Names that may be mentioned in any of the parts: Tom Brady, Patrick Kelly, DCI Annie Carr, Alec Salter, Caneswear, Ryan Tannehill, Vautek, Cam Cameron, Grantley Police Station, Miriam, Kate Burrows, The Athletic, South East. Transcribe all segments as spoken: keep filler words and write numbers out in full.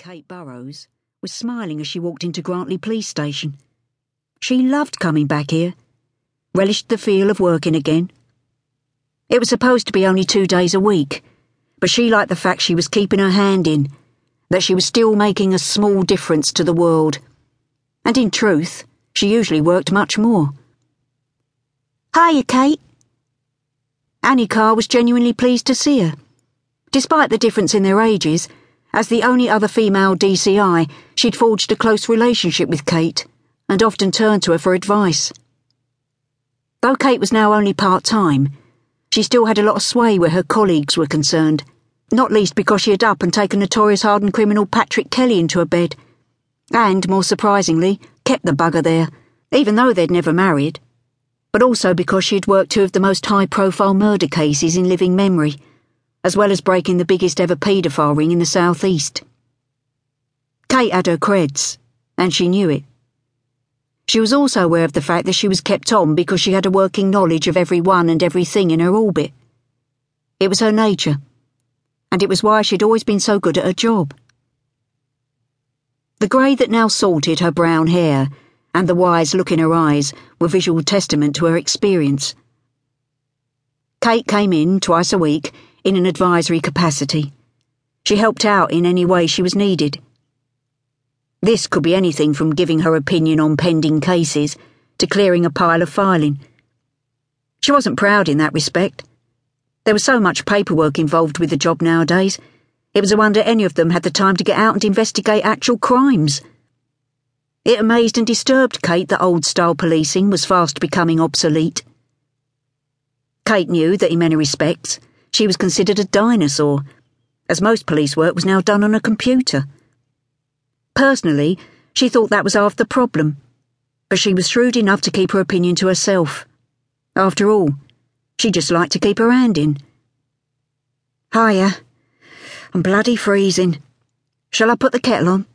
Kate Burrows, was smiling as she walked into Grantley Police Station. She loved coming back here, relished the feel of working again. It was supposed to be only two days a week, but she liked the fact she was keeping her hand in, that she was still making a small difference to the world. And in truth, she usually worked much more. "Hiya, Kate." Annie Carr was genuinely pleased to see her. Despite the difference in their ages, as the only other female D C I, she'd forged a close relationship with Kate and often turned to her for advice. Though Kate was now only part-time, she still had a lot of sway where her colleagues were concerned, not least because she had up and taken notorious hardened criminal Patrick Kelly into her bed and, more surprisingly, kept the bugger there, even though they'd never married, but also because she had worked two of the most high-profile murder cases in living memory, as well as breaking the biggest ever paedophile ring in the southeast. Kate had her creds, and she knew it. She was also aware of the fact that she was kept on because she had a working knowledge of everyone and everything in her orbit. It was her nature, and it was why she'd always been so good at her job. The grey that now salted her brown hair and the wise look in her eyes were visual testament to her experience. Kate came in twice a week, in an advisory capacity. She helped out in any way she was needed. This could be anything from giving her opinion on pending cases to clearing a pile of filing. She wasn't proud in that respect. There was so much paperwork involved with the job nowadays, it was a wonder any of them had the time to get out and investigate actual crimes. It amazed and disturbed Kate that old-style policing was fast becoming obsolete. Kate knew that in many respects, she was considered a dinosaur, as most police work was now done on a computer. Personally, she thought that was half the problem, but she was shrewd enough to keep her opinion to herself. After all, she just liked to keep her hand in. "Hiya. I'm bloody freezing. Shall I put the kettle on?"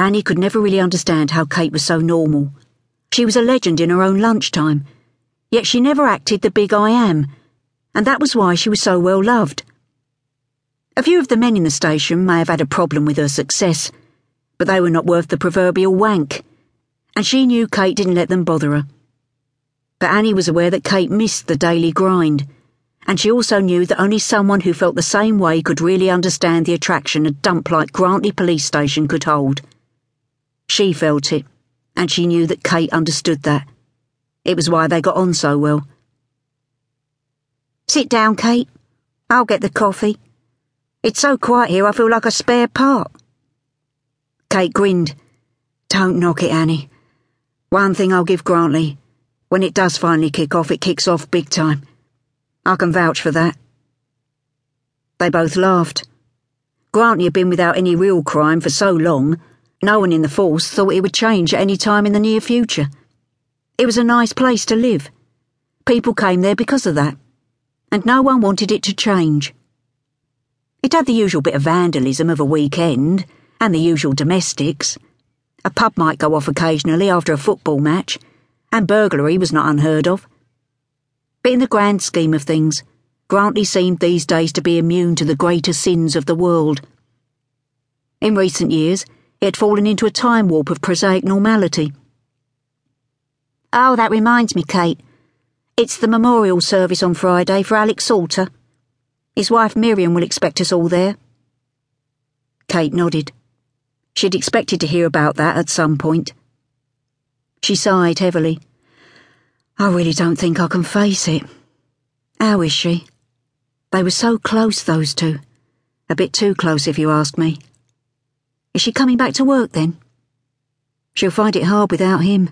Annie could never really understand how Kate was so normal. She was a legend in her own lunchtime, yet she never acted the big I am, and that was why she was so well loved. A few of the men in the station may have had a problem with her success, but they were not worth the proverbial wank, and she knew Kate didn't let them bother her. But Annie was aware that Kate missed the daily grind, and she also knew that only someone who felt the same way could really understand the attraction a dump like Grantley Police Station could hold. She felt it, and she knew that Kate understood that. It was why they got on so well. "Sit down, Kate. I'll get the coffee. It's so quiet here I feel like a spare part." Kate grinned. "Don't knock it, Annie. One thing I'll give Grantley. When it does finally kick off, it kicks off big time. I can vouch for that." They both laughed. Grantley had been without any real crime for so long, no one in the force thought it would change at any time in the near future. It was a nice place to live. People came there because of that, and no one wanted it to change. It had the usual bit of vandalism of a weekend, and the usual domestics. A pub might go off occasionally after a football match, and burglary was not unheard of. But in the grand scheme of things, Grantley seemed these days to be immune to the greater sins of the world. In recent years, it had fallen into a time warp of prosaic normality. "Oh, that reminds me, Kate. It's the memorial service on Friday for Alec Salter. His wife Miriam will expect us all there." Kate nodded. She'd expected to hear about that at some point. She sighed heavily. "I really don't think I can face it. How is she? They were so close, those two. A bit too close, if you ask me. Is she coming back to work, then? She'll find it hard without him.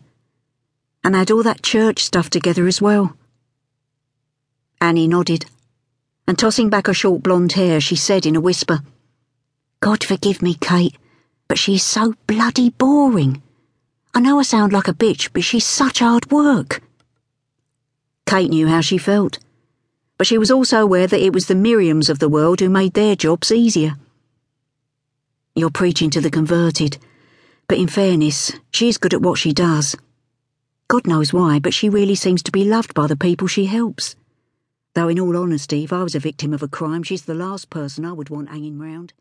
And they had all that church stuff together as well." Annie nodded, and tossing back her short blonde hair, she said in a whisper, "God forgive me, Kate, but she's so bloody boring. I know I sound like a bitch, but she's such hard work." Kate knew how she felt, but she was also aware that it was the Miriams of the world who made their jobs easier. "You're preaching to the converted, but in fairness, she's good at what she does. God knows why, but she really seems to be loved by the people she helps. Though in all honesty, if I was a victim of a crime, she's the last person I would want hanging round."